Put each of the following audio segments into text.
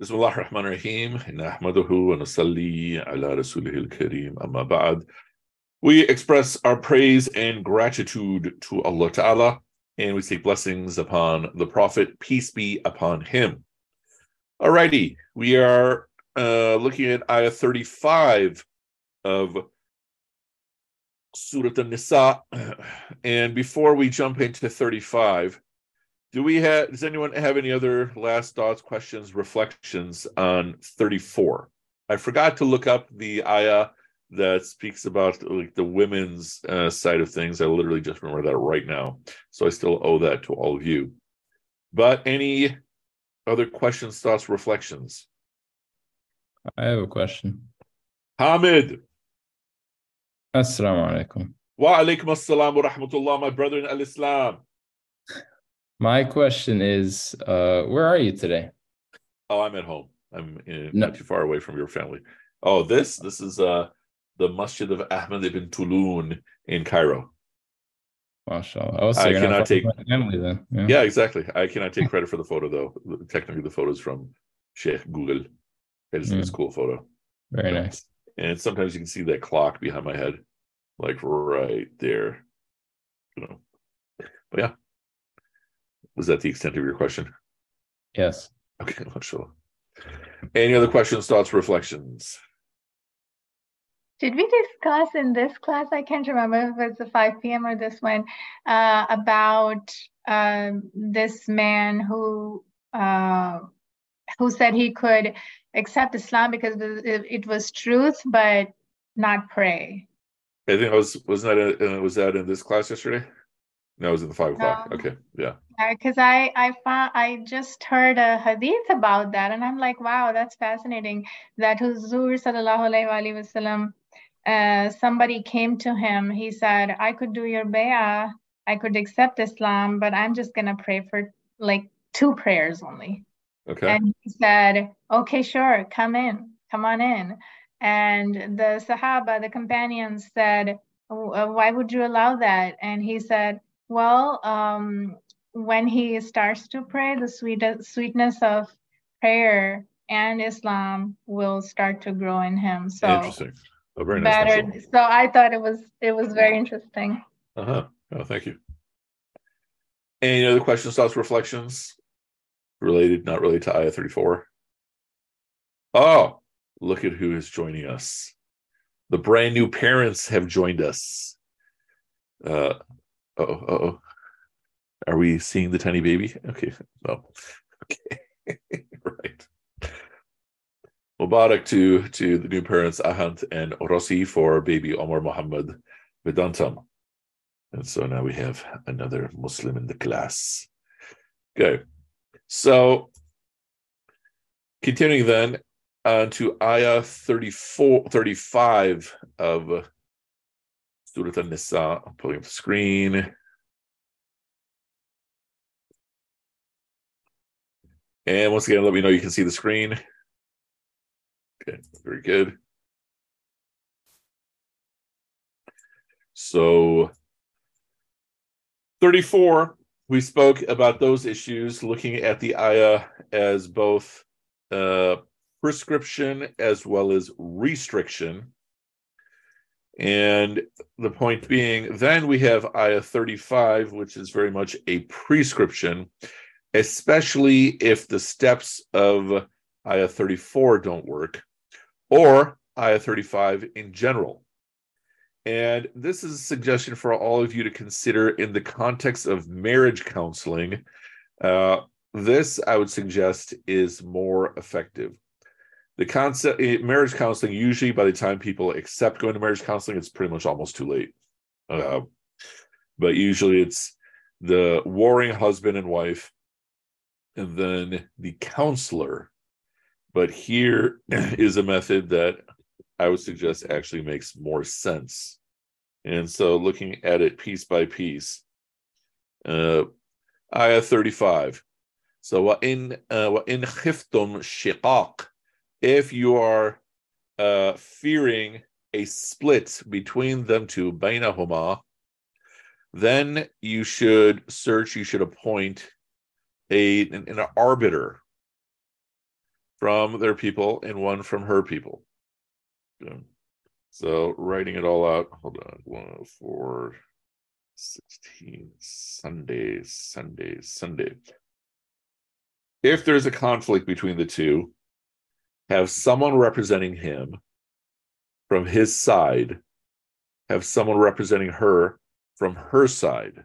Bismillah ar-Rahman ar-Rahim. Inna ahmaduhu wa nasalli ala rasulihil kareem amma ba'd. We express our praise and gratitude to Allah Ta'ala, and we seek blessings upon the Prophet, peace be upon him. Alrighty, we are looking at Ayah 35 of Surah An-Nisa. And before we jump into 35, does anyone have any other last thoughts, questions, reflections on 34? I forgot to look up the ayah that speaks about like the women's side of things. I literally just remember that right now. So I still owe that to all of you. But any other questions, thoughts, reflections? I have a question. Hamid. Assalamu alaikum. Wa alaikum assalam wa rahmatullah, my brother in al-Islam. My question is, where are you today? Oh, I'm at home. I'm not too far away from your family. Oh, this is the Masjid of Ahmad ibn Tulun in Cairo. MashaAllah. I cannot take my family then. Yeah, exactly. I cannot take credit for the photo though. Technically, the photo is from Sheikh Google. It's a cool photo. Very nice. And sometimes you can see that clock behind my head, like right there. You know, but yeah. Was that the extent of your question? Yes. Okay, not sure. Any other questions, thoughts, reflections? Did we discuss in this class, I can't remember if it's the 5 p.m. or this one, about this man who said he could accept Islam because it was truth, but not pray? I think was that in this class yesterday? No, it was in the 5 o'clock. Okay, yeah. Because I just heard a hadith about that, and I'm like, wow, that's fascinating. That Huzoor, Sallallahu alayhi wa sallam, somebody came to him. He said, I could do your bayah, I could accept Islam, but I'm just going to pray for like 2 prayers only. Okay. And he said, okay, sure, come on in. And the Sahaba, the companions said, why would you allow that? And he said, well, when he starts to pray, the sweetness of prayer and Islam will start to grow in him. So interesting. Oh, very nice. So I thought it was very interesting. Uh-huh. Oh, thank you. Any other questions, thoughts, reflections? Related, not related to Ayah 34. Oh, look at who is joining us. The brand new parents have joined us. Uh-oh. Are we seeing the tiny baby? Okay. No. Okay. Right. Mubarak to the new parents, Ahant and Rossi, for baby Omar Muhammad Vedantam. And so now we have another Muslim in the class. Okay. So continuing then on to Ayah 35 of Surah An-Nisa. I'm pulling up the screen. And once again, let me know you can see the screen. Okay, very good. So 34, we spoke about those issues, looking at the ayah as both prescription as well as restriction. And the point being, then we have ayah 35, which is very much a prescription, especially if the steps of Ayah 34 don't work, or Ayah 35 in general. And this is a suggestion for all of you to consider in the context of marriage counseling. This, I would suggest, is more effective. The concept marriage counseling, usually by the time people accept going to marriage counseling, it's pretty much almost too late. But usually it's the warring husband and wife, and then the counselor. But here is a method that I would suggest actually makes more sense. And so looking at it piece by piece, Ayah 35. So wa in khiftum shiqaq, if you are fearing a split between them two, bainahuma, then you should appoint an arbiter. from their people and one from her people. Okay. So writing it all out, hold on, 104, 16, Sunday. If there's a conflict between the two, have someone representing him from his side, have someone representing her from her side.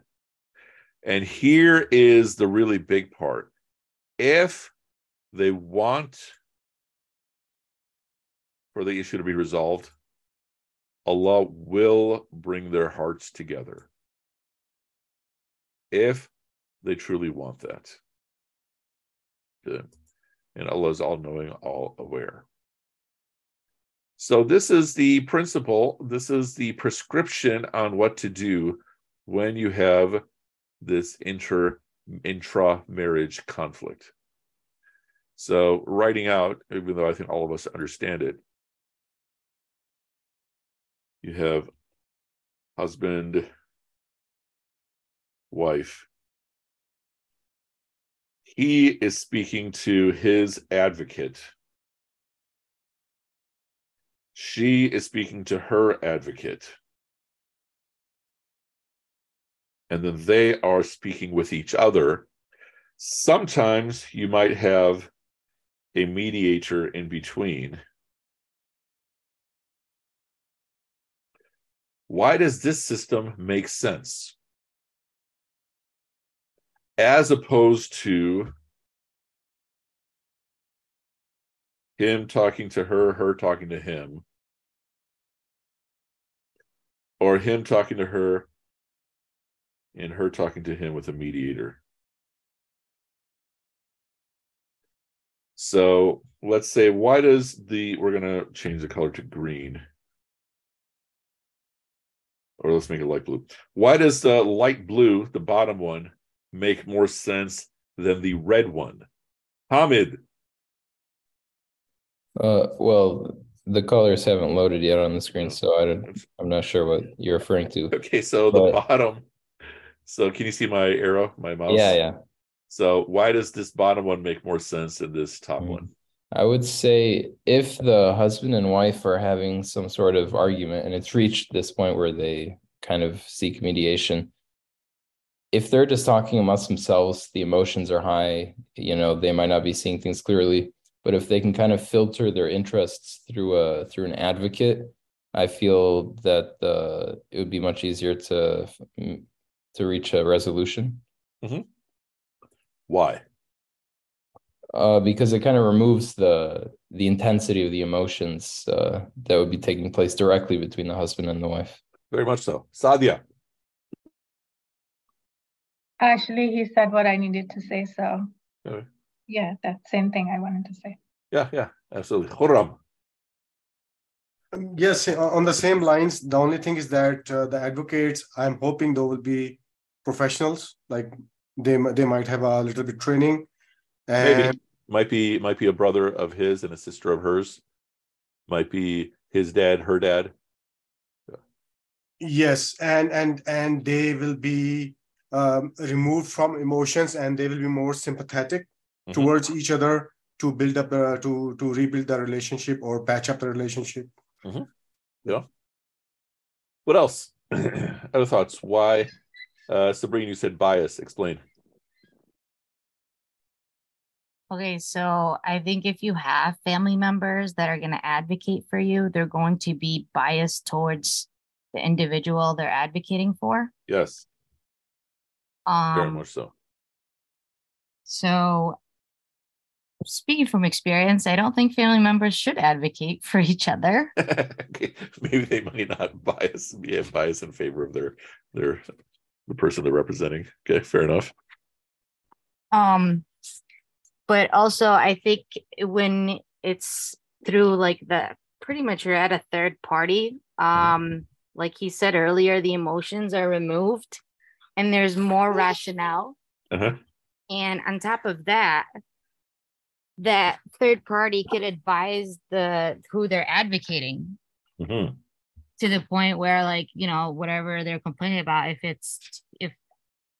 And here is the really big part. If they want for the issue to be resolved, Allah will bring their hearts together. If they truly want that. Okay. And Allah is all-knowing, all-aware. So this is the principle, this is the prescription on what to do when you have this intra-marriage conflict. So writing out, even though I think all of us understand it, you have husband, wife. He is speaking to his advocate. She is speaking to her advocate. And then they are speaking with each other. Sometimes you might have a mediator in between. Why does this system make sense? As opposed to him talking to her, her talking to him, or him talking to her and her talking to him with a mediator. So let's say, why does the, we're going to change the color to green. Or let's make it light blue. Why does the light blue, the bottom one, make more sense than the red one? Hamid. Well, the colors haven't loaded yet on the screen, so I'm not sure what you're referring to. Okay, so but, the bottom. So can you see my arrow, my mouse? Yeah. So why does this bottom one make more sense than this top one? I would say if the husband and wife are having some sort of argument and it's reached this point where they kind of seek mediation, if they're just talking amongst themselves, the emotions are high, you know, they might not be seeing things clearly. But if they can kind of filter their interests through an advocate, I feel that it would be much easier to reach a resolution. Mm-hmm. Why? Because it kind of removes the intensity of the emotions that would be taking place directly between the husband and the wife. Very much so. Sadia. Actually, he said what I needed to say, so... Okay. Yeah, that same thing I wanted to say. Yeah, absolutely. Khurram. Yes, on the same lines, the only thing is that the advocates, I'm hoping they will be professionals. Like they might have a little bit training. And maybe might be a brother of his and a sister of hers. Might be his dad, her dad. Yeah. Yes, and they will be removed from emotions, and they will be more sympathetic. Mm-hmm. Towards each other to build up, to rebuild the relationship or patch up the relationship. Mm-hmm. Yeah. What else? Other thoughts? Why, Sabrina, you said bias. Explain. Okay, so I think if you have family members that are going to advocate for you, they're going to be biased towards the individual they're advocating for. Yes. Very much so. So, speaking from experience, I don't think family members should advocate for each other. Okay. Maybe they might not be biased in favor of the person they're representing. Okay, fair enough. But also, I think when it's through like pretty much you're at a third party. Like he said earlier, the emotions are removed, and there's more rationale. Uh-huh. And on top of that, that third party could advise who they're advocating. Mm-hmm. To the point where, like, you know, whatever they're complaining about, if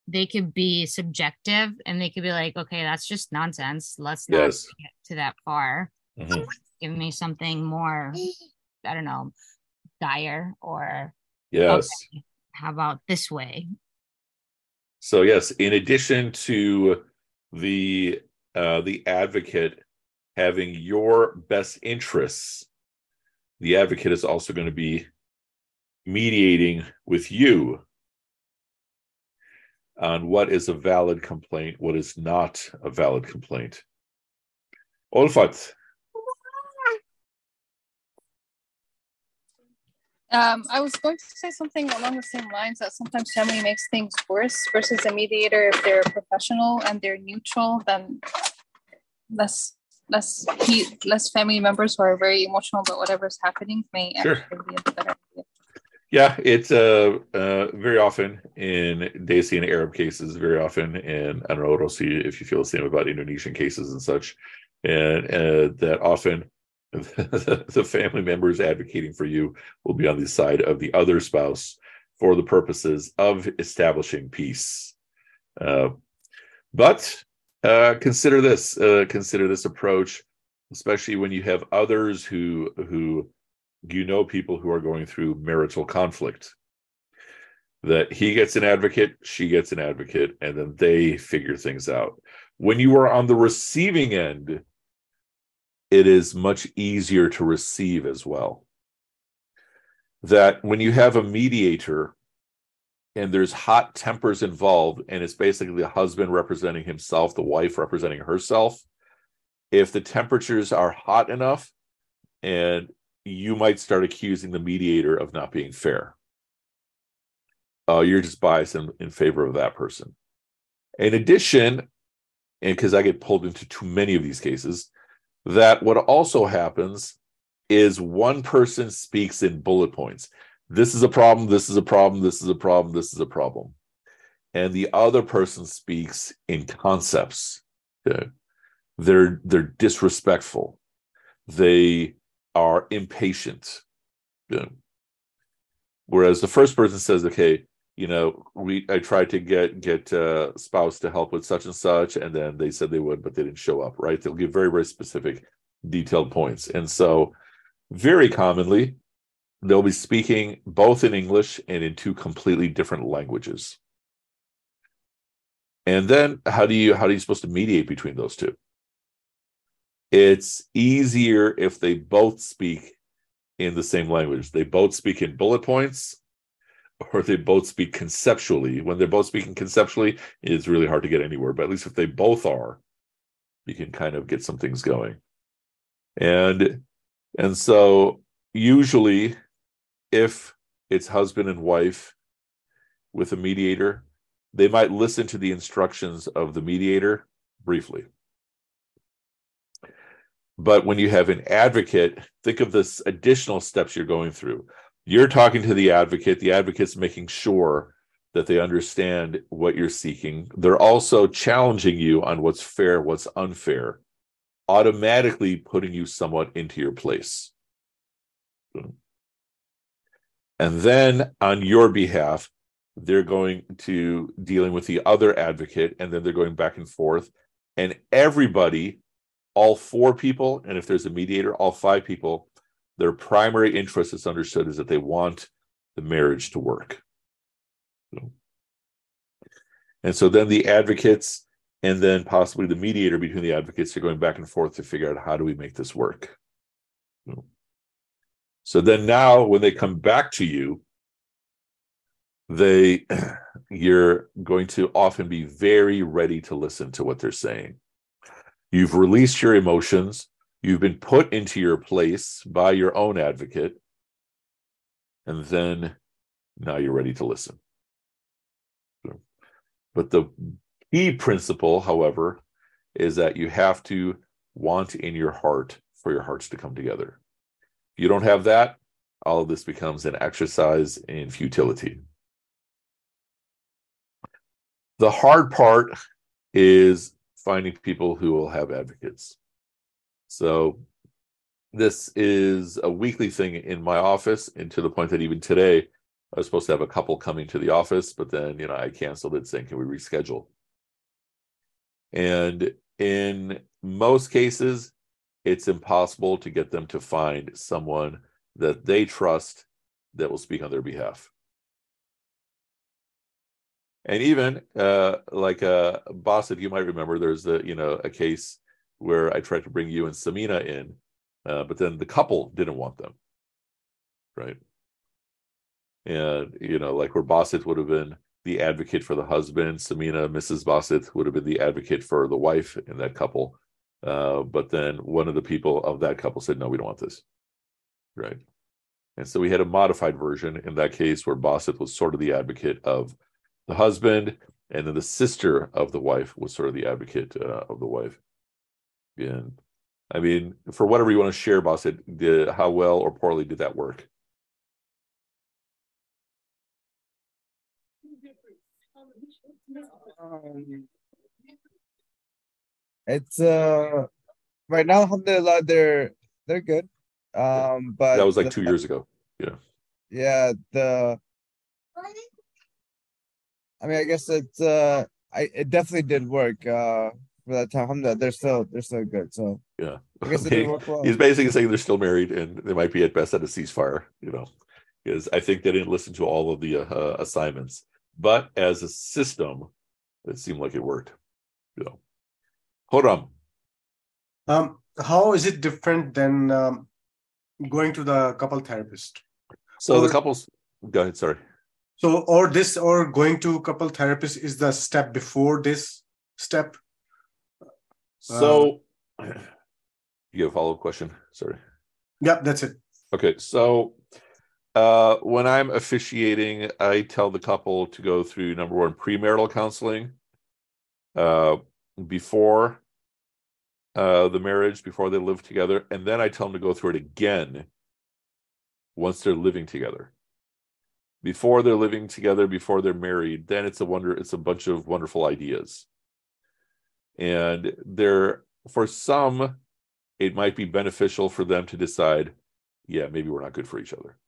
they could be subjective and they could be like, okay, that's just nonsense. Let's not get to that far. Mm-hmm. Give me something more, I don't know, dire or okay, how about this way? So yes, in addition to the advocate having your best interests, the advocate is also going to be mediating with you on what is a valid complaint, what is not a valid complaint. Olfat. I was going to say something along the same lines, that sometimes family makes things worse versus a mediator. If they're professional and they're neutral, then less family members who are very emotional about whatever's happening may actually be a better idea. Yeah, it's very often in Desi and Arab cases, very often in, I don't know, Rossi, if you feel the same about Indonesian cases and such, and that often the family members advocating for you will be on the side of the other spouse for the purposes of establishing peace. But consider this approach, especially when you have others who you know, people who are going through marital conflict, that he gets an advocate, she gets an advocate, and then they figure things out. When you are on the receiving end, it is much easier to receive as well. That when you have a mediator and there's hot tempers involved, and it's basically the husband representing himself, the wife representing herself, if the temperatures are hot enough, and you might start accusing the mediator of not being fair. You're just biased in favor of that person. In addition, and because I get pulled into too many of these cases, that what also happens is one person speaks in bullet points. This is a problem, this is a problem, this is a problem, this is a problem. And the other person speaks in concepts. They're disrespectful. They are impatient. Yeah. Whereas the first person says, okay, you know, I tried to get a spouse to help with such and such, and then they said they would, but they didn't show up, right? They'll give very, very specific, detailed points. And so very commonly, they'll be speaking both in English and in two completely different languages. And then how are you supposed to mediate between those two? It's easier if they both speak in the same language. They both speak in bullet points, or they both speak conceptually. When they're both speaking conceptually, it's really hard to get anywhere. But at least if they both are, you can kind of get some things going. And so usually if it's husband and wife with a mediator, they might listen to the instructions of the mediator briefly. But when you have an advocate, think of this additional steps you're going through. You're talking to the advocate's making sure that they understand what you're seeking. They're also challenging you on what's fair, what's unfair, automatically putting you somewhat into your place. And then on your behalf, they're going to dealing with the other advocate, and then they're going back and forth. And everybody, all four people, and if there's a mediator, all five people, their primary interest is understood is that they want the marriage to work. And so then the advocates and then possibly the mediator between the advocates are going back and forth to figure out, how do we make this work? So then now when they come back to you, you're going to often be very ready to listen to what they're saying. You've released your emotions. You've been put into your place by your own advocate. And then now you're ready to listen. But the key principle, however, is that you have to want in your heart for your hearts to come together. If you don't have that, all of this becomes an exercise in futility. The hard part is finding people who will have advocates. So this is a weekly thing in my office, and to the point that even today, I was supposed to have a couple coming to the office, but then, you know, I canceled it saying, can we reschedule? And in most cases, it's impossible to get them to find someone that they trust that will speak on their behalf. And even like Basit, you might remember, there's a case where I tried to bring you and Samina in, but then the couple didn't want them, right? And, where Basit would have been the advocate for the husband, Samina, Mrs. Basit, would have been the advocate for the wife in that couple. But then one of the people of that couple said, no, we don't want this, right? And so we had a modified version in that case where Basit was sort of the advocate of the husband, and then the sister of the wife was sort of the advocate of the wife. And I mean, for whatever you want to share, Basit, how well or poorly did that work? It's right now, alhamdulillah, they're good. But that was like 2 years ago. Yeah. Yeah. I guess it's it definitely did work for that time. Alhamdulillah, they're still good. So yeah, I guess it did work well. He's basically saying they're still married and they might be at best at a ceasefire. Because I think they didn't listen to all of the assignments, but as a system, it seemed like it worked. Khurram. How is it different than going to the couple therapist? So the couples, go ahead, sorry. So or going to couple therapist is the step before this step? So you have a follow-up question? Sorry. Yeah, that's it. Okay, so when I'm officiating, I tell the couple to go through, number one, premarital counseling before the marriage, before they live together, and then I tell them to go through it again once they're living together. Before they're living together, before they're married, then it's a bunch of wonderful ideas. And for some, it might be beneficial for them to decide, yeah, maybe we're not good for each other.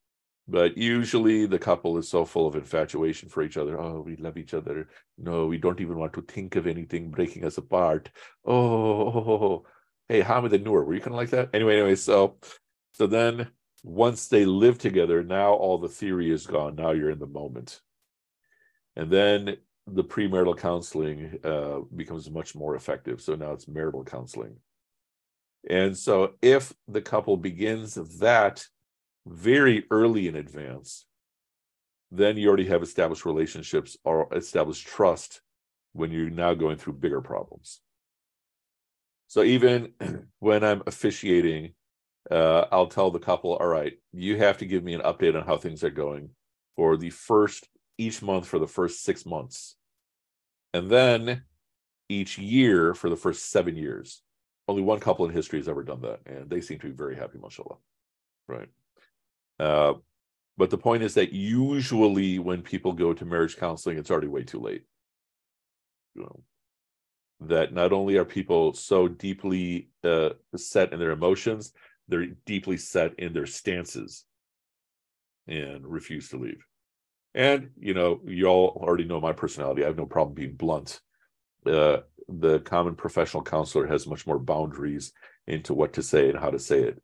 But usually the couple is so full of infatuation for each other. Oh, we love each other. No, we don't even want to think of anything breaking us apart. Oh. Hey, Hamid and Nur, were you kind of like that? Anyway, so then once they live together, now all the theory is gone. Now you're in the moment. And then the premarital counseling becomes much more effective. So now it's marital counseling. And so if the couple begins that very early in advance, then you already have established relationships or established trust when you're now going through bigger problems. So even when I'm officiating, I'll tell the couple, all right, you have to give me an update on how things are going for the first 6 months. And then each year for the first 7 years. Only one couple in history has ever done that. And they seem to be very happy, mashallah. Right. But the point is that usually when people go to marriage counseling, it's already way too late. That not only are people so deeply set in their emotions, they're deeply set in their stances and refuse to leave. And, you all already know my personality. I have no problem being blunt. The common professional counselor has much more boundaries into what to say and how to say it.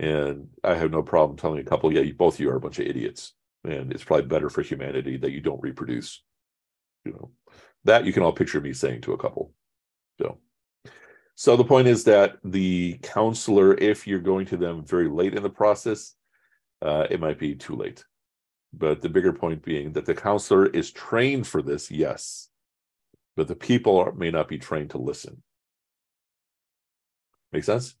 And I have no problem telling a couple, yeah, both of you are a bunch of idiots. And it's probably better for humanity that you don't reproduce. That you can all picture me saying to a couple. So the point is that the counselor, if you're going to them very late in the process, it might be too late. But the bigger point being that the counselor is trained for this, yes. But the people may not be trained to listen. Make sense?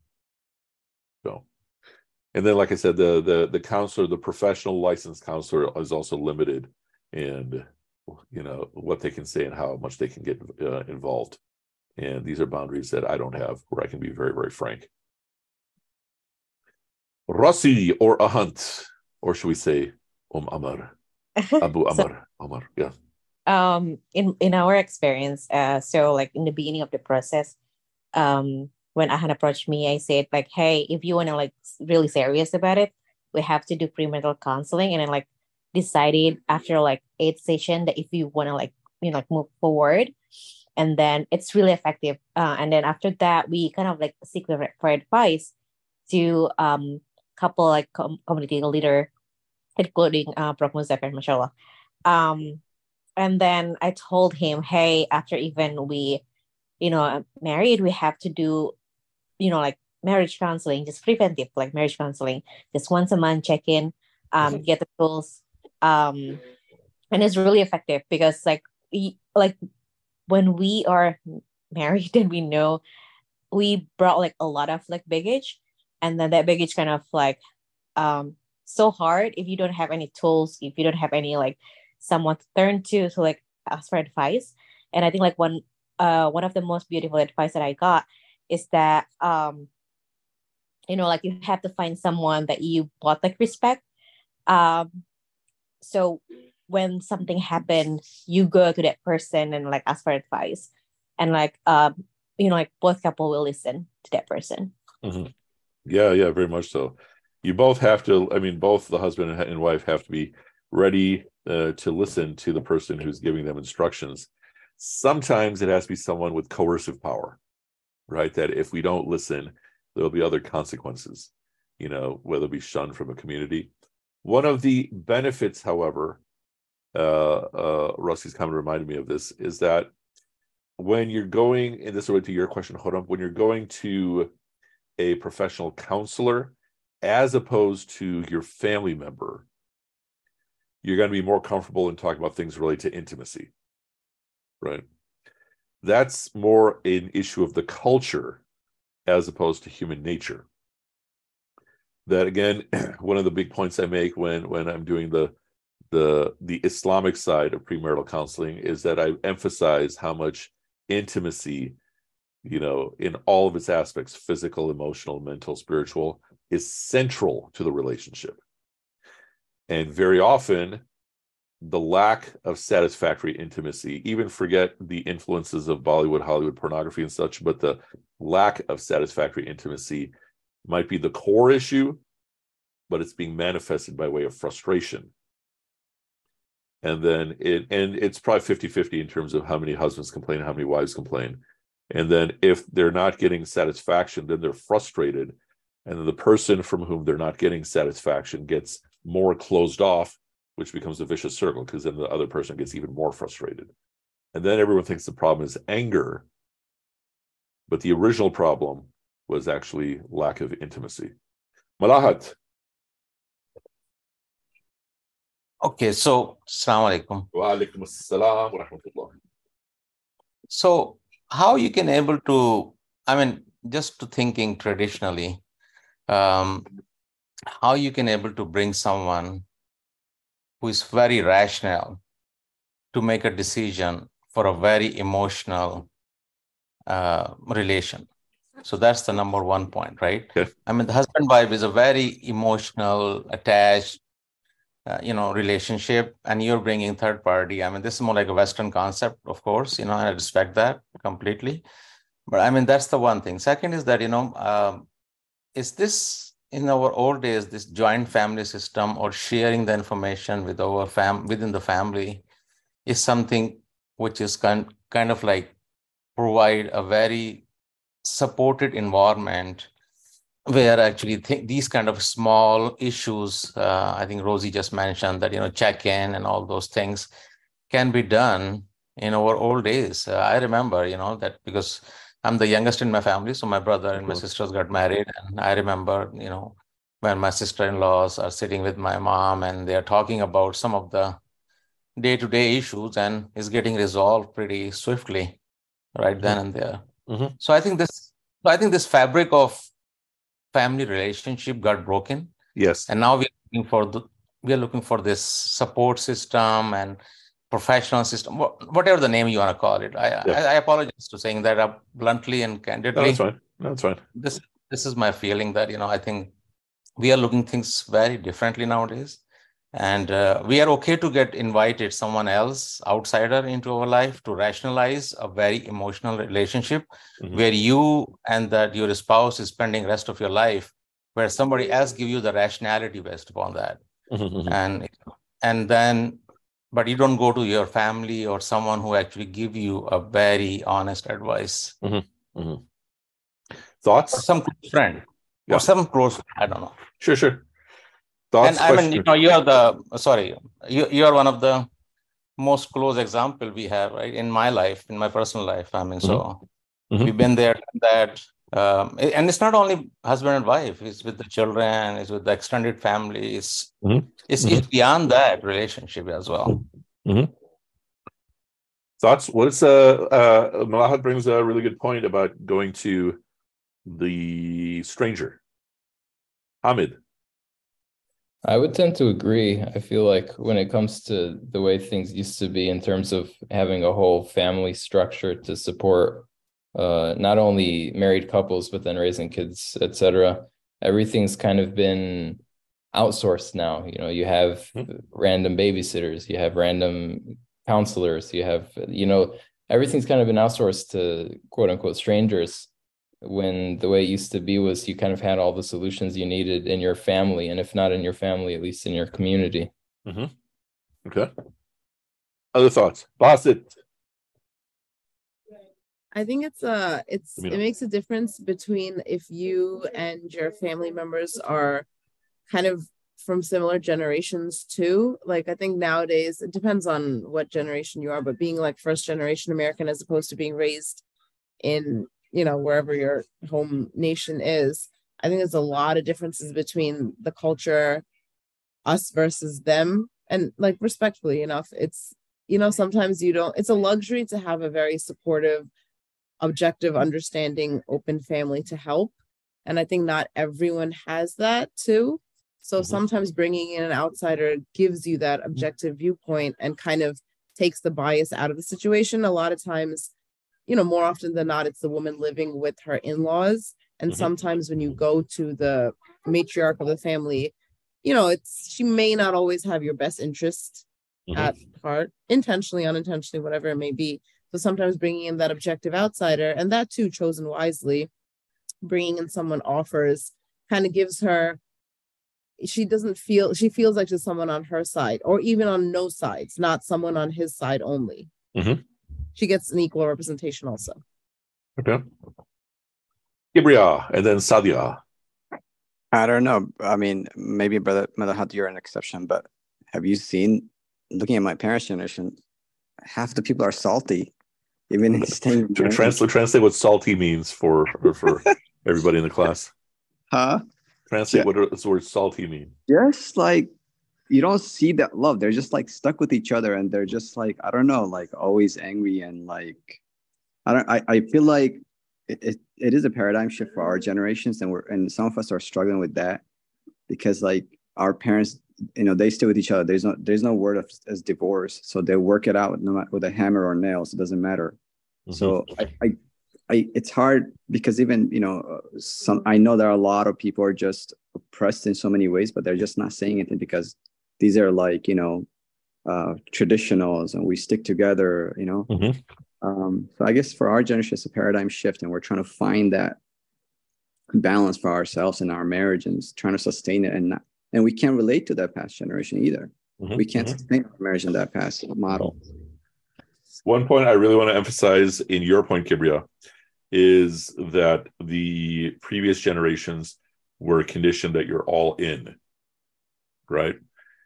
And then, like I said, the counselor, the professional licensed counselor is also limited in, what they can say and how much they can get involved. And these are boundaries that I don't have where I can be very, very frank. Rossi or Ahant, or should we say Amar? Abu Amar, Omar, yeah. In our experience, in the beginning of the process, when Ahant approached me, I said, hey, if you want to really serious about it, we have to do premarital counseling. And then decided after like 8 sessions that if you want to like, you know, like move forward. And then it's really effective. And then after that, we kind of like seek for advice to couple like community leader, including Prof. Muzaffar, mashallah. And then I told him, hey, after even we, you know, married, we have to do, you know, like marriage counseling, just preventive, like marriage counseling, just once a month, check in, get the tools. And it's really effective because like, when we are married and we know we brought like a lot of like baggage, and then that baggage kind of like so hard if you don't have any tools, if you don't have any like someone to turn to, so like ask for advice. And I think like one of the most beautiful advice that I got is that you know, like you have to find someone that you both like respect. So when something happened, you go to that person and like ask for advice, and like you know, like both couple will listen to that person. Mm-hmm. Yeah, very much so. You both have to, I mean, both the husband and wife have to be ready to listen to the person who's giving them instructions. Sometimes it has to be someone with coercive power, right? That if we don't listen, there'll be other consequences, you know, whether it be shunned from a community. One of the benefits, however, Rossi's comment reminded me of this, is that when you're going, and this will lead to your question, Khurram, when you're going to a professional counselor, as opposed to your family member, you're going to be more comfortable in talking about things related to intimacy, right? That's more an issue of the culture as opposed to human nature. That, again, one of the big points I make when I'm doing the Islamic side of premarital counseling is that I emphasize how much intimacy, you know, in all of its aspects, physical, emotional, mental, spiritual, is central to the relationship. And very often, the lack of satisfactory intimacy, even forget the influences of Bollywood, Hollywood, pornography and such, but the lack of satisfactory intimacy might be the core issue, but it's being manifested by way of frustration. And then it's probably 50-50 in terms of how many husbands complain, how many wives complain. And then if they're not getting satisfaction, then they're frustrated. And then the person from whom they're not getting satisfaction gets more closed off, which becomes a vicious circle, because then the other person gets even more frustrated. And then everyone thinks the problem is anger. But the original problem was actually lack of intimacy. Malahat. Okay, so, assalamu alaikum. Wa alaikum assalam wa rahmatullah. So, how you can able to, I mean, just to thinking traditionally, how you can able to bring someone who is very rational to make a decision for a very emotional relation. So that's the number one point, right? Yes. I mean, the husband-wife is a very emotional, attached, you know, relationship, and you're bringing third party. I mean, this is more like a Western concept, of course, you know, and I respect that completely. But I mean, that's the one thing. Second is that, you know, is this in our old days, this joint family system or sharing the information with our within the family is something which is kind of like provide a very supported environment where actually these kind of small issues, I think Rosie just mentioned that, you know, check-in and all those things can be done in our old days. I remember, you know, that because I'm the youngest in my family, so my brother and my sisters got married. And I remember, you know, when my sister-in-laws are sitting with my mom and they're talking about some of the day-to-day issues, and it's getting resolved pretty swiftly right then and there. Mm-hmm. So I think this fabric of family relationship got broken. Yes. And now we're looking for this support system and professional system, whatever the name you want to call it. I apologize for saying that up bluntly and candidly. No, that's fine. This is my feeling that, you know, I think we are looking things very differently nowadays. And we are okay to get invited someone else, outsider, into our life to rationalize a very emotional relationship, mm-hmm. where you and that your spouse is spending rest of your life, where somebody else give you the rationality based upon that. Mm-hmm. And and then, but you don't go to your family or someone who actually give you a very honest advice. Mm-hmm. Mm-hmm. Thoughts? Or some close friend. Yeah. Or some close, I don't know. Sure, sure. Thoughts, and I mean, you know, you are the, sorry, you are one of the most close example we have, right? In my life, in my personal life. I mean, so mm-hmm. we've been there, that, and it's not only husband and wife, it's with the children, it's with the extended family. It's, mm-hmm. It's beyond that relationship as well. Mm-hmm. Thoughts? Well, it's, Malahat brings a really good point about going to the stranger. Hamid. I would tend to agree. I feel like when it comes to the way things used to be in terms of having a whole family structure to support not only married couples, but then raising kids, etc. Everything's kind of been outsourced now. You know, you have random babysitters, you have random counselors, you have, you know, everything's kind of been outsourced to quote unquote strangers. When the way it used to be was you kind of had all the solutions you needed in your family, and if not in your family, at least in your community. Mm-hmm. Okay. Other thoughts? Basit. I think it makes a difference between if you and your family members are kind of from similar generations too. Like, I think nowadays it depends on what generation you are, but being like first generation American as opposed to being raised in, you know, wherever your home nation is, I think there's a lot of differences between the culture, us versus them. And like, respectfully enough, it's, you know, sometimes you don't, it's a luxury to have a very supportive, objective, understanding, open family to help. And I think not everyone has that too. So sometimes bringing in an outsider gives you that objective viewpoint and kind of takes the bias out of the situation. A lot of times, you know, more often than not, it's the woman living with her in-laws. And sometimes when you go to the matriarch of the family, you know, it's, she may not always have your best interest at heart, intentionally, unintentionally, whatever it may be. So sometimes bringing in that objective outsider, and that too, chosen wisely, bringing in someone offers, kind of gives her, she feels like there's someone on her side, or even on no sides, not someone on his side only. Mm-hmm. She gets an equal representation also. Okay. Kibriya and then Sadia. I don't know. I mean, maybe Brother Malahat, you're an exception, but have you seen, looking at my parents' generation, half the people are salty. Even translate what salty means for everybody in the class. Huh? Translate what the word salty means. Yes, like, you don't see that love. They're just like stuck with each other, and they're just like, I don't know, like always angry, and like I feel like it is a paradigm shift for our generations, and some of us are struggling with that because like our parents, you know, they stay with each other. There's no word of as divorce, so they work it out no matter with a hammer or nails. It doesn't matter. Mm-hmm. So I it's hard because even, you know, I know there are a lot of people are just oppressed in so many ways, but they're just not saying anything because these are like, you know, traditionals, and we stick together, you know. Mm-hmm. So I guess for our generation, it's a paradigm shift, and we're trying to find that balance for ourselves in our marriage and trying to sustain it. And we can't relate to that past generation either. Mm-hmm. We can't sustain our marriage in that past model. One point I really want to emphasize in your point, Kibriya, is that the previous generations were conditioned that you're all in, right?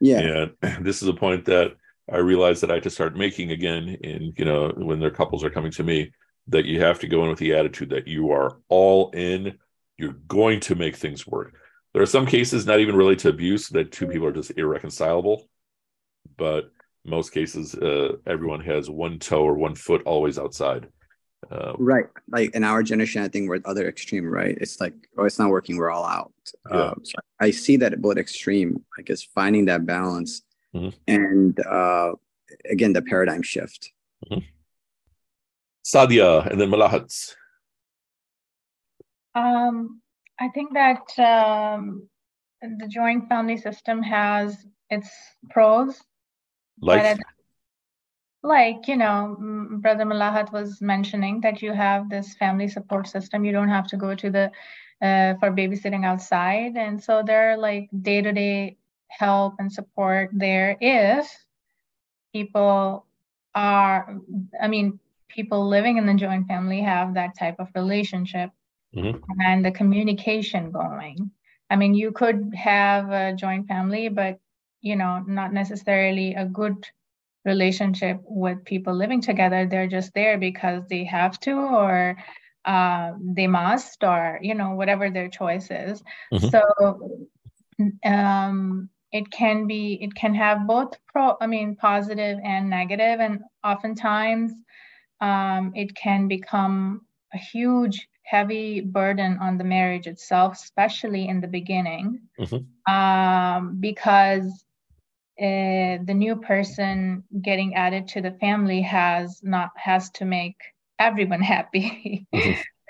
Yeah, and this is a point that I realized that I had to start making again in, you know, when their couples are coming to me, that you have to go in with the attitude that you are all in, you're going to make things work. There are some cases not even related to abuse that two people are just irreconcilable, but most cases everyone has one toe or one foot always outside. Right, like in our generation, I think we're the other extreme, right? It's like, oh, it's not working, we're all out. Yeah. So I see that both extreme, I guess, finding that balance, and again, the paradigm shift. Mm-hmm. Sadia and then Malahat. I think that the joint family system has its pros. Like, you know, Brother Malahat was mentioning that you have this family support system. You don't have to go to for babysitting outside. And so there are like day-to-day help and support there if people are, I mean, people living in the joint family have that type of relationship and the communication going. I mean, you could have a joint family, but, you know, not necessarily a good relationship with people living together. They're just there because they have to, or they must, or, you know, whatever their choice is. So it can have both positive and negative, and oftentimes it can become a huge, heavy burden on the marriage itself, especially in the beginning, because the new person getting added to the family has to make everyone happy.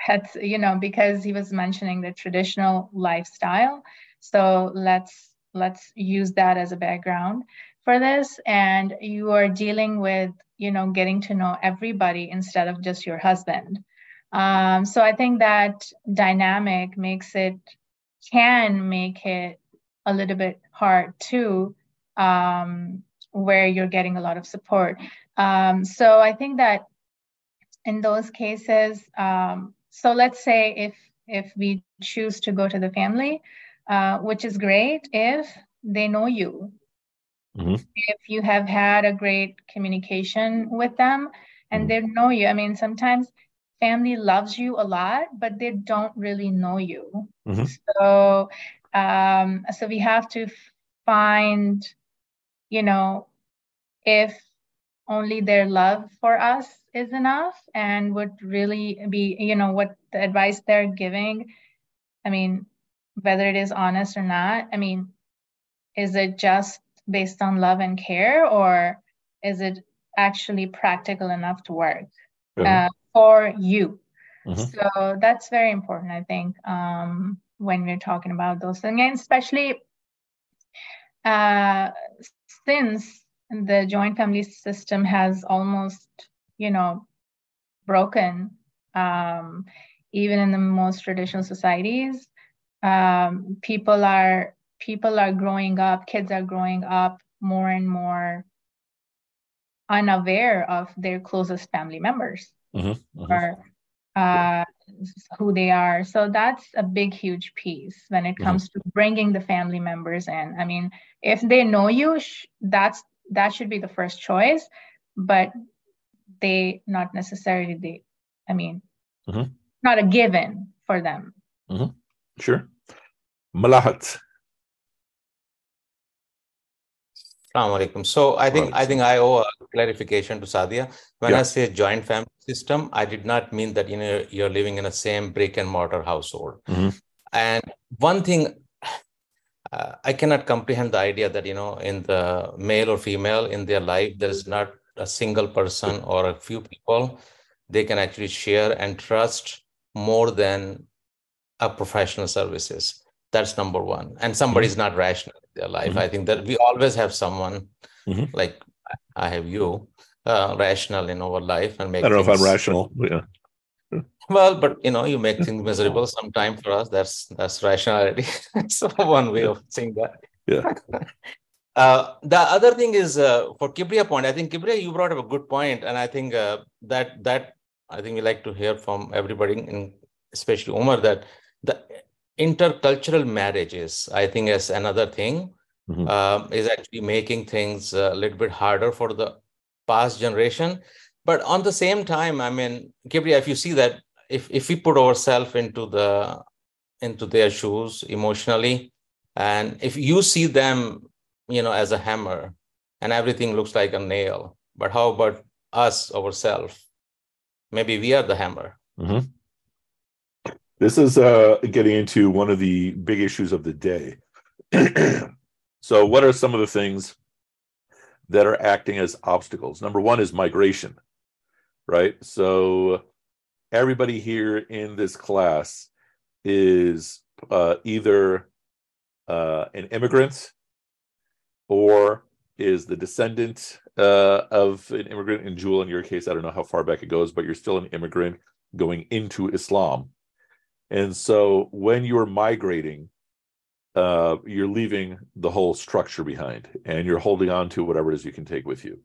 That's, you know, because he was mentioning the traditional lifestyle. So let's use that as a background for this. And you are dealing with, you know, getting to know everybody instead of just your husband. So I think that dynamic can make it a little bit hard too, where you're getting a lot of support. So I think that in those cases, so let's say if we choose to go to the family, which is great if they know you, if you have had a great communication with them and they know you. I mean, sometimes family loves you a lot, but they don't really know you. So, so we have to find, you know, if only their love for us is enough, and would really be, you know, what the advice they're giving, I mean, whether it is honest or not. I mean, is it just based on love and care, or is it actually practical enough to work for you? So that's very important, I think, when we're talking about those things, and especially since the joint family system has almost, you know, broken, even in the most traditional societies, kids are growing up more and more unaware of their closest family members or who they are. So that's a big, huge piece when it comes to bringing the family members in. I mean, if they know you, that should be the first choice, but not a given for them. Sure. Malahat. Assalamualaikum. So I think I owe a clarification to Sadia. When I say joint family system, I did not mean that, you know, you're living in the same brick and mortar household. And one thing, I cannot comprehend the idea that, you know, in the male or female in their life, there's not a single person or a few people they can actually share and trust more than a professional services. That's number one. And somebody's not rational in their life. I think that we always have someone like I have you, rational in our life, and make. I don't know if I'm rational. Yeah. Well, but you know, you make things miserable sometimes for us. That's rationality. So one way of saying that. Yeah. The other thing is for Kibriya point. I think Kibriya, you brought up a good point, and I think that I think we like to hear from everybody, especially Omar, that the intercultural marriages, I think, is another thing, is actually making things a little bit harder for the past generation. But on the same time, I mean, Gabriel, if you see that, if we put ourselves into their shoes emotionally, and if you see them, you know, as a hammer and everything looks like a nail, but how about us, ourselves? Maybe we are the hammer. This is getting into one of the big issues of the day. So what are some of the things that are acting as obstacles? Number one is migration, right? So everybody here in this class is either an immigrant or is the descendant of an immigrant. In Jewel, in your case, I don't know how far back it goes, but you're still an immigrant going into Islam. And so when you're migrating, you're leaving the whole structure behind, and you're holding on to whatever it is you can take with you.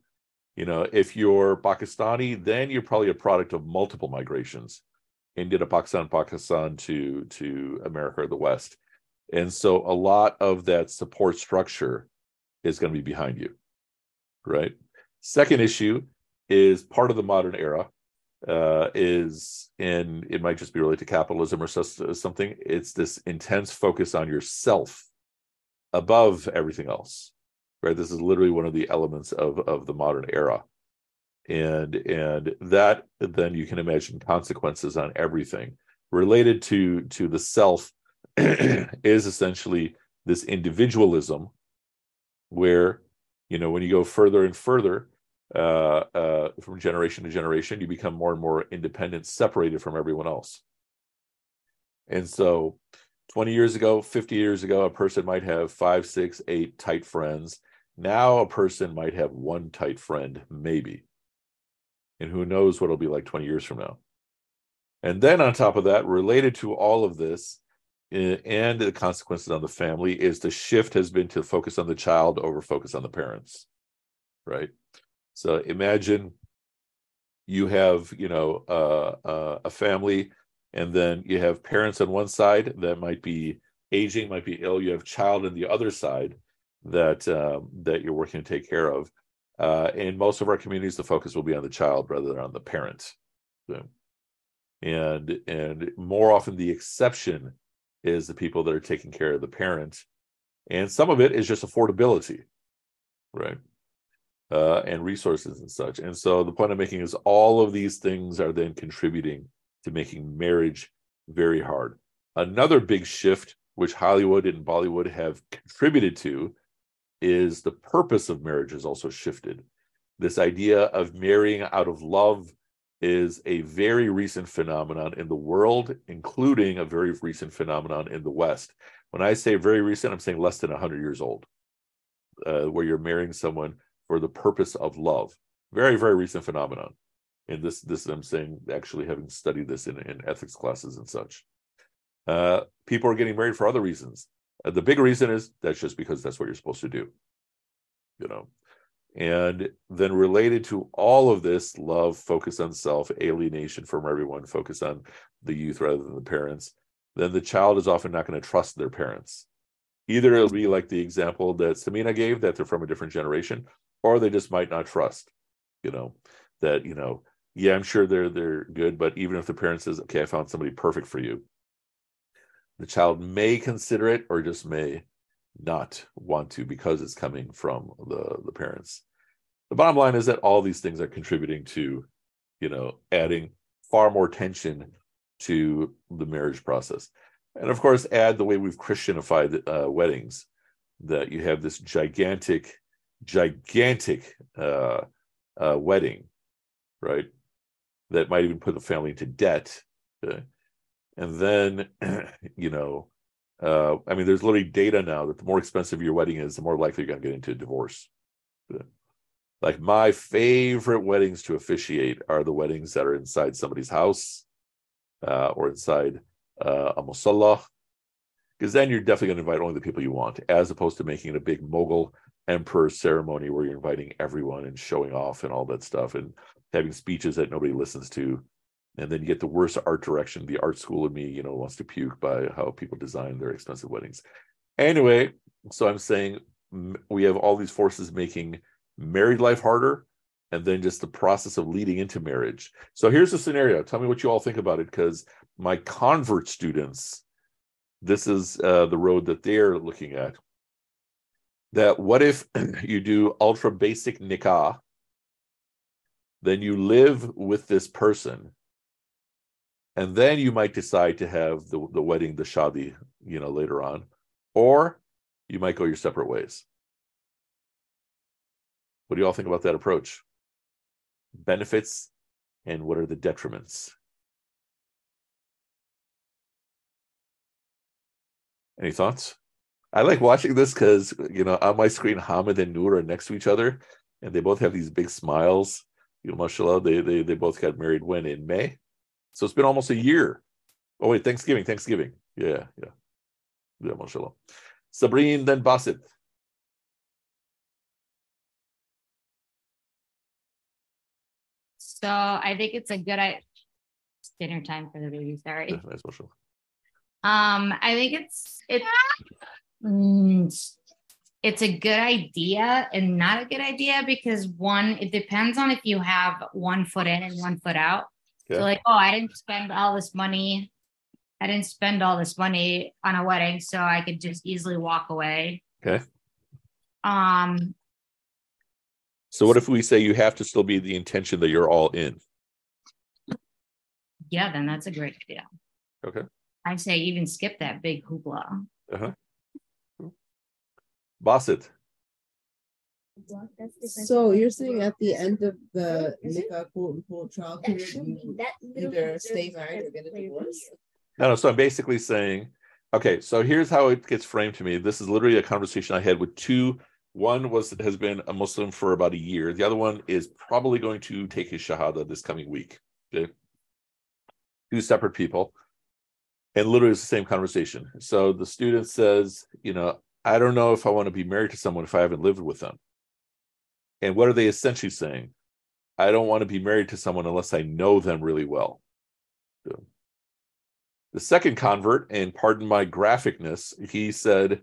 You know, if you're Pakistani, then you're probably a product of multiple migrations, India to Pakistan, Pakistan to America or the West. And so a lot of that support structure is going to be behind you, right? Second issue is part of the modern era is, and it might just be related to capitalism or something, it's this intense focus on yourself above everything else, right? This is literally one of the elements of the modern era. And that, then you can imagine consequences on everything related to the self is essentially this individualism where, you know, when you go further and further from generation to generation, you become more and more independent, separated from everyone else. And so 20 years ago, 50 years ago, a person might have 5, 6, 8 tight friends. Now a person might have one tight friend, maybe. And who knows what it'll be like 20 years from now. And then on top of that, related to all of this and the consequences on the family is the shift has been to focus on the child over focus on the parents, right? So imagine you have, you know, a family, and then you have parents on one side that might be aging, might be ill. You have child on the other side that that you're working to take care of. In most of our communities, the focus will be on the child rather than on the parent. So, and more often the exception is the people that are taking care of the parent. And some of it is just affordability, right? And resources and such. And so the point I'm making is all of these things are then contributing to making marriage very hard. Another big shift, which Hollywood and Bollywood have contributed to, is the purpose of marriage has also shifted. This idea of marrying out of love is a very recent phenomenon in the world, including a very recent phenomenon in the West. When I say very recent, I'm saying less than 100 years old, where you're marrying someone for the purpose of love. Very, very recent phenomenon. And this I'm saying, actually having studied this in ethics classes and such. People are getting married for other reasons. The big reason is that's just because that's what you're supposed to do, you know. And then related to all of this, love, focus on self, alienation from everyone, focus on the youth rather than the parents, then the child is often not going to trust their parents. Either it'll be like the example that Samina gave, that they're from a different generation, or they just might not trust, you know, that, you know, yeah, I'm sure they're good, but even if the parent says, okay, I found somebody perfect for you, the child may consider it or just may not want to because it's coming from the parents. The bottom line is that all these things are contributing to, you know, adding far more tension to the marriage process. And of course, add the way we've Christianified weddings, that you have this gigantic wedding, right? That might even put the family into debt. Okay? And then, you know, I mean, there's literally data now that the more expensive your wedding is, the more likely you're going to get into a divorce. Like my favorite weddings to officiate are the weddings that are inside somebody's house or inside a musalla, because then you're definitely going to invite only the people you want, as opposed to making it a big mogul emperor ceremony where you're inviting everyone and showing off and all that stuff and having speeches that nobody listens to. And then you get the worst art direction. The art school in me, you know, wants to puke by how people design their expensive weddings. Anyway, so I'm saying we have all these forces making married life harder and then just the process of leading into marriage. So here's the scenario. Tell me what you all think about it, because my convert students, this is the road that they're looking at. That what if you do ultra basic nikah, then you live with this person, and then you might decide to have the wedding, the shaadi, you know, later on, or you might go your separate ways. What do you all think about that approach? Benefits, and what are the detriments? Any thoughts? I like watching this because, you know, on my screen, Hamid and Nur are next to each other, and they both have these big smiles. You know, mashallah, they both got married when? In May? So it's been almost a year. Oh, wait, Thanksgiving. Yeah, mashallah. Sabrina, then Basit. So I think it's a good idea. It's dinner time for the baby, sorry. Yeah, that's for sure. I think it's a good idea and not a good idea because one, it depends on if you have one foot in and one foot out. Yeah. So like, oh, I didn't spend all this money on a wedding, so I could just easily walk away. Okay. So what if we say you have to still be the intention that you're all in? Yeah, then that's a great idea. Okay. I say even skip that big hoopla. Uh-huh. Basit. So you're saying at the end of the nikah, quote, trial period, you either stay married or get a divorce? No, so I'm basically saying, okay, so here's how it gets framed to me. This is literally a conversation I had with two. One has been a Muslim for about a year. The other one is probably going to take his shahada this coming week. Okay, two separate people, and literally it's the same conversation. So the student says, you know, I don't know if I want to be married to someone if I haven't lived with them. And what are they essentially saying? I don't want to be married to someone unless I know them really well. So the second convert, and pardon my graphicness, he said,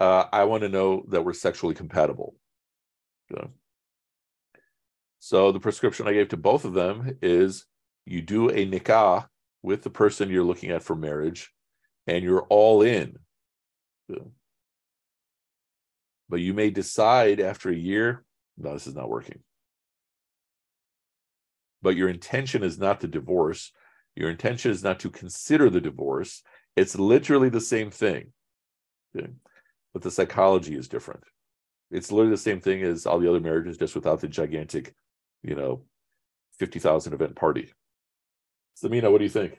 I want to know that we're sexually compatible. So the prescription I gave to both of them is you do a nikah with the person you're looking at for marriage, and you're all in. So, but you may decide after a year, no, this is not working. But your intention is not to divorce. Your intention is not to consider the divorce. It's literally the same thing. Okay? But the psychology is different. It's literally the same thing as all the other marriages, just without the gigantic, 50,000 event party. Samina, what do you think?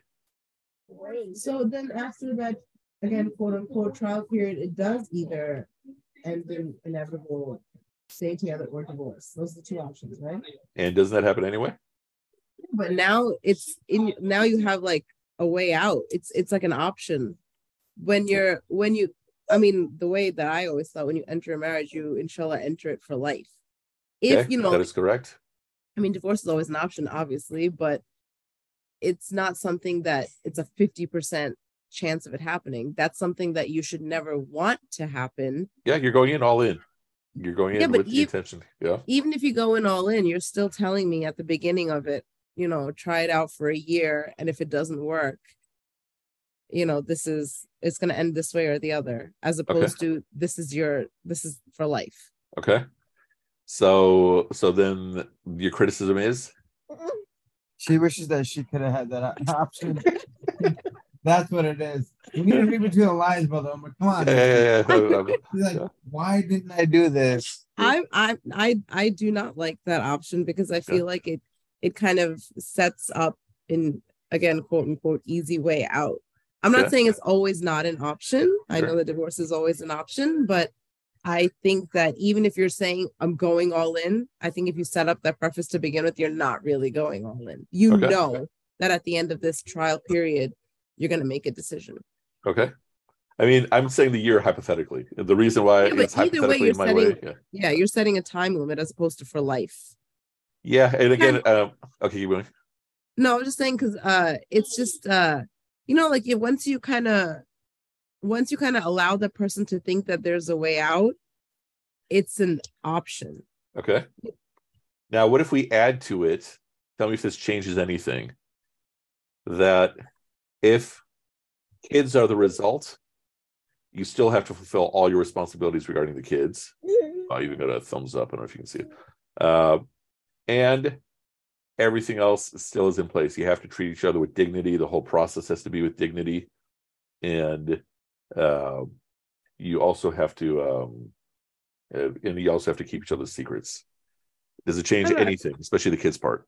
So then after that, again, quote unquote, trial period, it does either end in inevitable stay together or divorce. Those are the two options, right? And doesn't that happen anyway? But now now you have like a way out. It's like an option. The way that I always thought, when you enter a marriage, you inshallah enter it for life. If that is correct. I mean, divorce is always an option, obviously, but it's not something that it's a 50% chance of it happening. That's something that you should never want to happen. Yeah, you're going in all in. You're going in with the intention. Yeah. Even if you go in all in, you're still telling me at the beginning of it, try it out for a year, and if it doesn't work, it's going to end this way or the other, as opposed to this is for life. Okay. So then your criticism is? She wishes that she could have had that option. That's what it is. You need to read between the lines, brother. I'm like, come on. Yeah. Why didn't I do this? I do not like that option because I feel like it kind of sets up in, again, quote unquote, easy way out. I'm not saying it's always not an option. Sure. I know that divorce is always an option, but I think that even if you're saying I'm going all in, I think if you set up that preface to begin with, you're not really going all in. You know that at the end of this trial period, you're going to make a decision. Okay. I mean, I'm saying the year hypothetically. The reason why it's hypothetically way, in my way. Yeah, you're setting a time limit as opposed to for life. Yeah. And again, okay, keep going. No, I'm just saying because it's just... once you kind of allow the person to think that there's a way out, it's an option. Okay. Now, what if we add to it? Tell me if this changes anything. That if kids are the result, you still have to fulfill all your responsibilities regarding the kids. I even got a thumbs up. I don't know if you can see it. And everything else still is in place. You have to treat each other with dignity. The whole process has to be with dignity. And you also have to keep each other's secrets. Does it change anything, especially the kids part?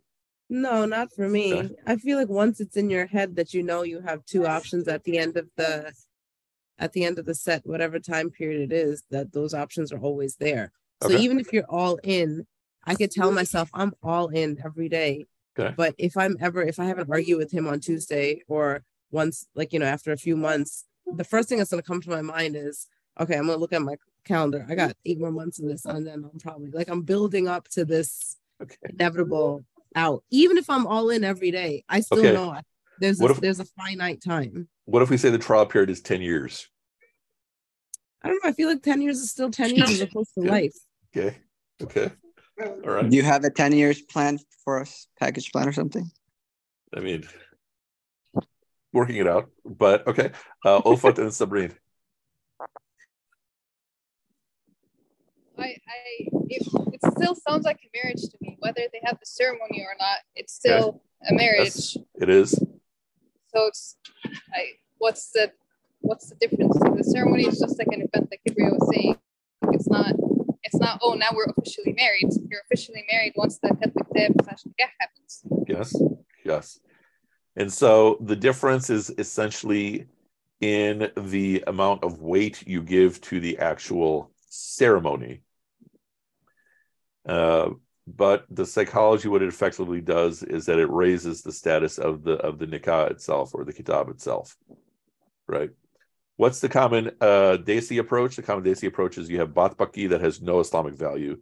No, not for me. Okay. I feel like once it's in your head that you have two options at the end of the set, whatever time period it is, that those options are always there. So even if you're all in, I could tell myself I'm all in every day, but if I have an argument with him on Tuesday or once, after a few months, the first thing that's going to come to my mind is okay, I'm gonna look at my calendar. I got 8 more months of this, and then I'm probably like, I'm building up to this inevitable out. Even if I'm all in every day, I still know there's a finite time. What if we say the trial period is 10 years? I don't know. I feel like 10 years is still 10 years as opposed to life. Okay. Okay. All right. Do you have a 10 years plan for us, package plan or something? I mean, working it out, but okay. Olfat and Sabrina. It still sounds like a marriage to me, whether they have the ceremony or not. It's still a marriage. Yes, it is. So it's, what's the difference? The ceremony is just like an event, like Gabriel was saying. It's not. Oh, now we're officially married. You're officially married once the kitab happens. Yes. Yes. And so the difference is essentially in the amount of weight you give to the actual ceremony. But the psychology, what it effectively does is that it raises the status of the nikah itself or the kitab itself, right? What's the common Desi approach? The common Desi approach is you have batbaki that has no Islamic value,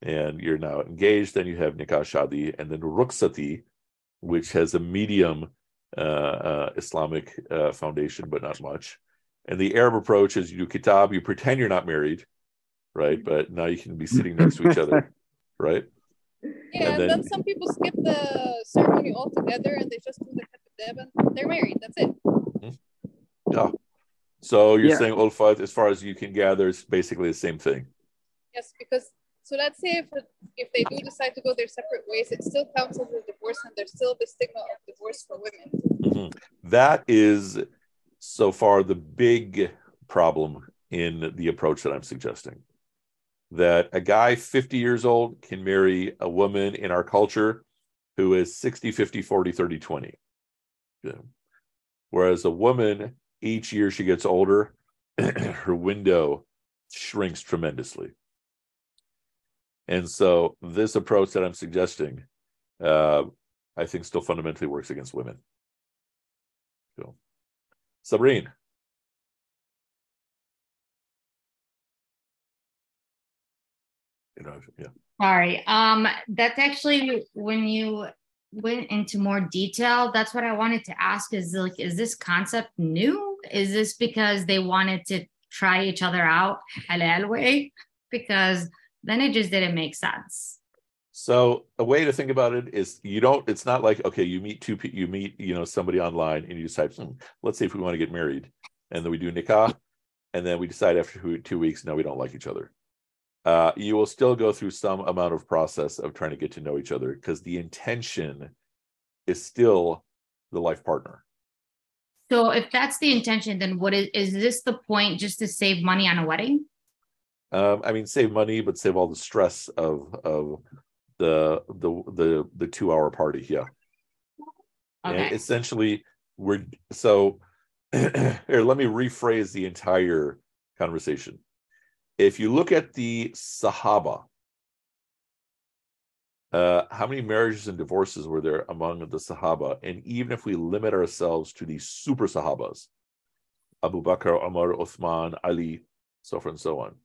and you're now engaged. Then you have nikah shaadi, and then ruksati, which has a medium Islamic foundation, but not much. And the Arab approach is you do kitab, you pretend you're not married, right? But now you can be sitting next to each other, right? Yeah, and then some people skip the ceremony altogether and they just do the kitab and they're married. That's it. Mm-hmm. Yeah. So you're saying, Olfat, as far as you can gather, it's basically the same thing. Yes, because so let's say if they do decide to go their separate ways, it still counts as a divorce and there's still the stigma of divorce for women. Mm-hmm. That is so far the big problem in the approach that I'm suggesting. That a guy 50 years old can marry a woman in our culture who is 60, 50, 40, 30, 20. Yeah. Whereas a woman, each year she gets older, her window shrinks tremendously. And so this approach that I'm suggesting, I think still fundamentally works against women. So, Sabrine. Sorry. That's actually when you went into more detail, that's what I wanted to ask is like, is this concept new? Is this because they wanted to try each other out halal way? Because then it just didn't make sense. So a way to think about it is it's not like, okay, you meet somebody online and you decide, let's see if we want to get married. And then we do nikah. And then we decide after 2 weeks, no, we don't like each other. You will still go through some amount of process of trying to get to know each other because the intention is still the life partner. So if that's the intention, then what is this the point just to save money on a wedding? Save money, but save all the stress of the 2 hour party. Yeah. Okay. And essentially here, let me rephrase the entire conversation. If you look at the Sahaba, how many marriages and divorces were there among the Sahaba? And even if we limit ourselves to the super Sahabas, Abu Bakr, Umar, Uthman, Ali, so forth and so on,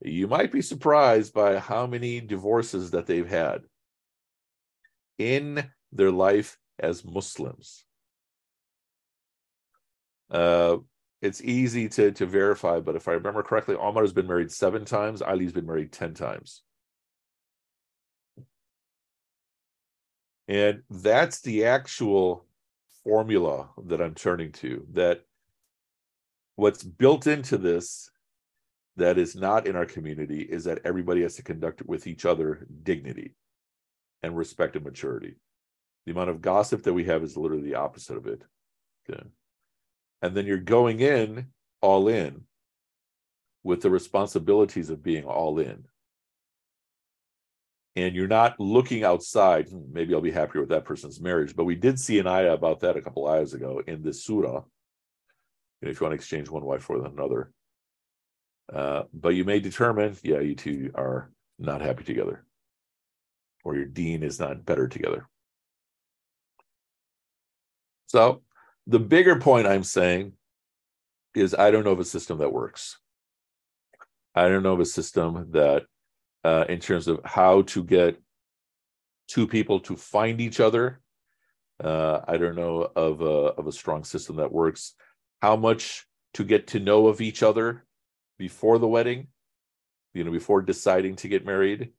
you might be surprised by how many divorces that they've had in their life as Muslims. It's easy to verify, but if I remember correctly, Omar has been married 7 times. Ali's been married 10 times. And that's the actual formula that I'm turning to, that what's built into this that is not in our community is that everybody has to conduct with each other dignity and respect and maturity. The amount of gossip that we have is literally the opposite of it. Okay. And then you're going in, all in, with the responsibilities of being all in. And you're not looking outside, maybe I'll be happier with that person's marriage, but we did see an ayah about that a couple ayahs ago in this surah. And if you want to exchange one wife for another. But you may determine, you two are not happy together. Or your deen is not better together. So, the bigger point I'm saying is I don't know of a system that works. I don't know of a system that, in terms of how to get two people to find each other, I don't know of a strong system that works. How much to get to know of each other before the wedding, you know, before deciding to get married,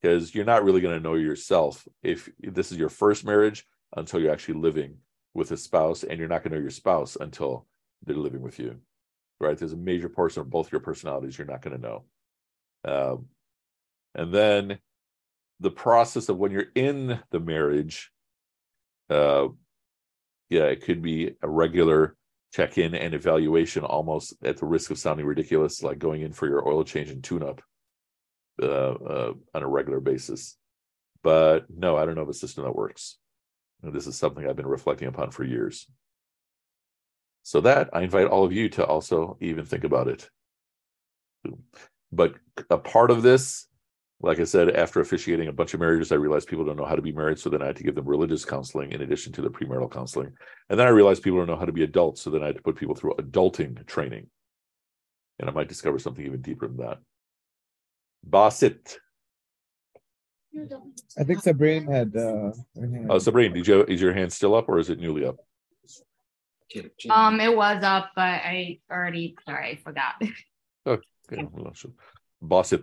because you're not really going to know yourself if this is your first marriage until you're actually living with a spouse, and you're not going to know your spouse until they're living with you, right? There's a major portion of both your personalities you're not going to know. And then the process of when you're in the marriage, it could be a regular check-in and evaluation, almost at the risk of sounding ridiculous, like going in for your oil change and tune-up on a regular basis. But no, I don't know of a system that works. And this is something I've been reflecting upon for years. So that, I invite all of you to also even think about it. But a part of this, like I said, after officiating a bunch of marriages, I realized people don't know how to be married, so then I had to give them religious counseling in addition to the premarital counseling. And then I realized people don't know how to be adults, so then I had to put people through adulting training. And I might discover something even deeper than that. Basit. I think Sabrina had... Sabrina, is your hand still up, or is it newly up? It was up, but I forgot. Okay. Basit.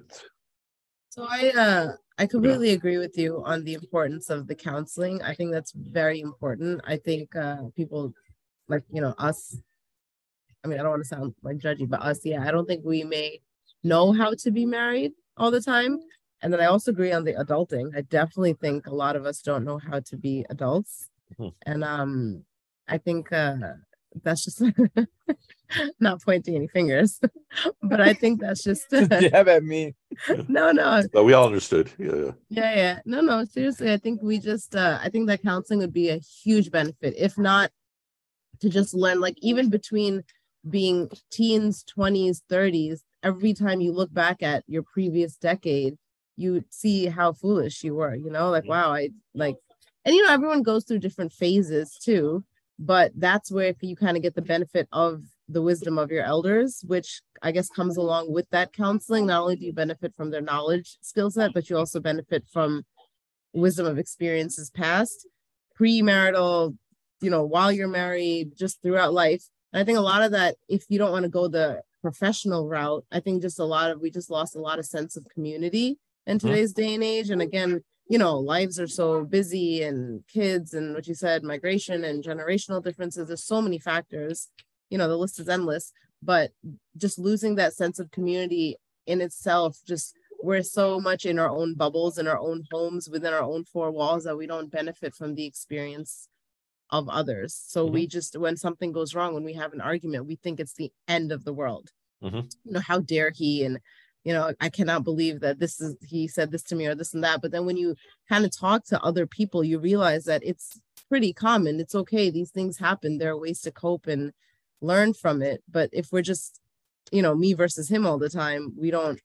So I completely agree with you on the importance of the counseling. I think that's very important. I think people like, you know, us, I mean, I don't want to sound like judgy, but us, I don't think we may know how to be married all the time. And then I also agree on the adulting. I definitely think a lot of us don't know how to be adults. Mm-hmm. And I think that's just not pointing any fingers, but I think that's just jab at me. No. But we all understood. Yeah. No. Seriously, I think we just. I think that counseling would be a huge benefit, if not to just learn. Like even between being teens, 20s, 30s, every time you look back at your previous decade, you see how foolish you were. You know, like wow, and you know everyone goes through different phases too. But that's where you kind of get the benefit of the wisdom of your elders, which I guess comes along with that counseling. Not only do you benefit from their knowledge skill set, but you also benefit from wisdom of experiences past, premarital, you know, while you're married, just throughout life. And I think a lot of that, if you don't want to go the professional route, I think we just lost a lot of sense of community in today's day and age. And again, you know, lives are so busy and kids and what you said, migration and generational differences. There's so many factors, you know, the list is endless, but just losing that sense of community in itself, just we're so much in our own bubbles, in our own homes, within our own four walls that we don't benefit from the experience of others. So we just, when something goes wrong, when we have an argument, we think it's the end of the world. Mm-hmm. You know, how dare he? And you know, I cannot believe that he said this to me or this and that. But then when you kind of talk to other people, you realize that it's pretty common. It's okay. These things happen. There are ways to cope and learn from it. But if we're just, you know, me versus him all the time, we don't,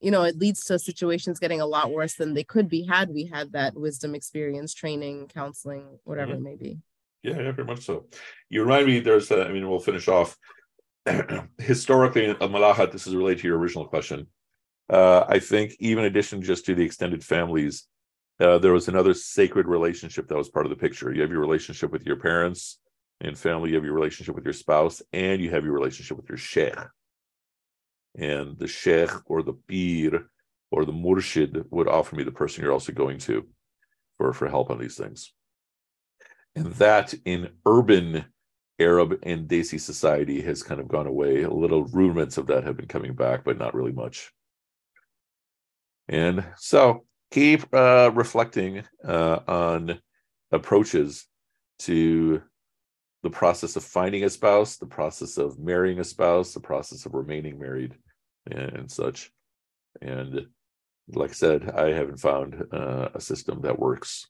you know, it leads to situations getting a lot worse than they could be had we had that wisdom experience, training, counseling, whatever it may be. Yeah, very much so. You remind me, we'll finish off. Historically, in Malahat, this is related to your original question. I think even in addition just to the extended families, there was another sacred relationship that was part of the picture. You have your relationship with your parents and family, you have your relationship with your spouse, and you have your relationship with your sheikh. And the sheikh or the pir or the murshid would often be the person you're also going to for help on these things. And that in urban Arab and Desi society has kind of gone away. Little rudiments of that have been coming back, but not really much. And so keep reflecting on approaches to the process of finding a spouse, the process of marrying a spouse, the process of remaining married and such. And like I said, I haven't found a system that works.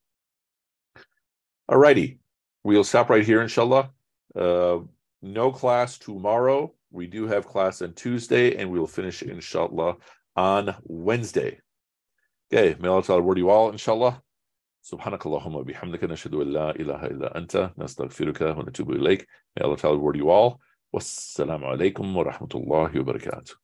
All righty. We'll stop right here, inshallah. No class tomorrow. We do have class on Tuesday, and we will finish inshallah on Wednesday. Okay, may Allah ta'ala reward you all inshallah. Subhanakallahumma bihamdika nashhadu an la ilaha illa anta nastaghfiruka wa natubu ilayk. May Allah ta'ala reward you all. Wassalamu alaikum wa rahmatullahi wa barakatuh.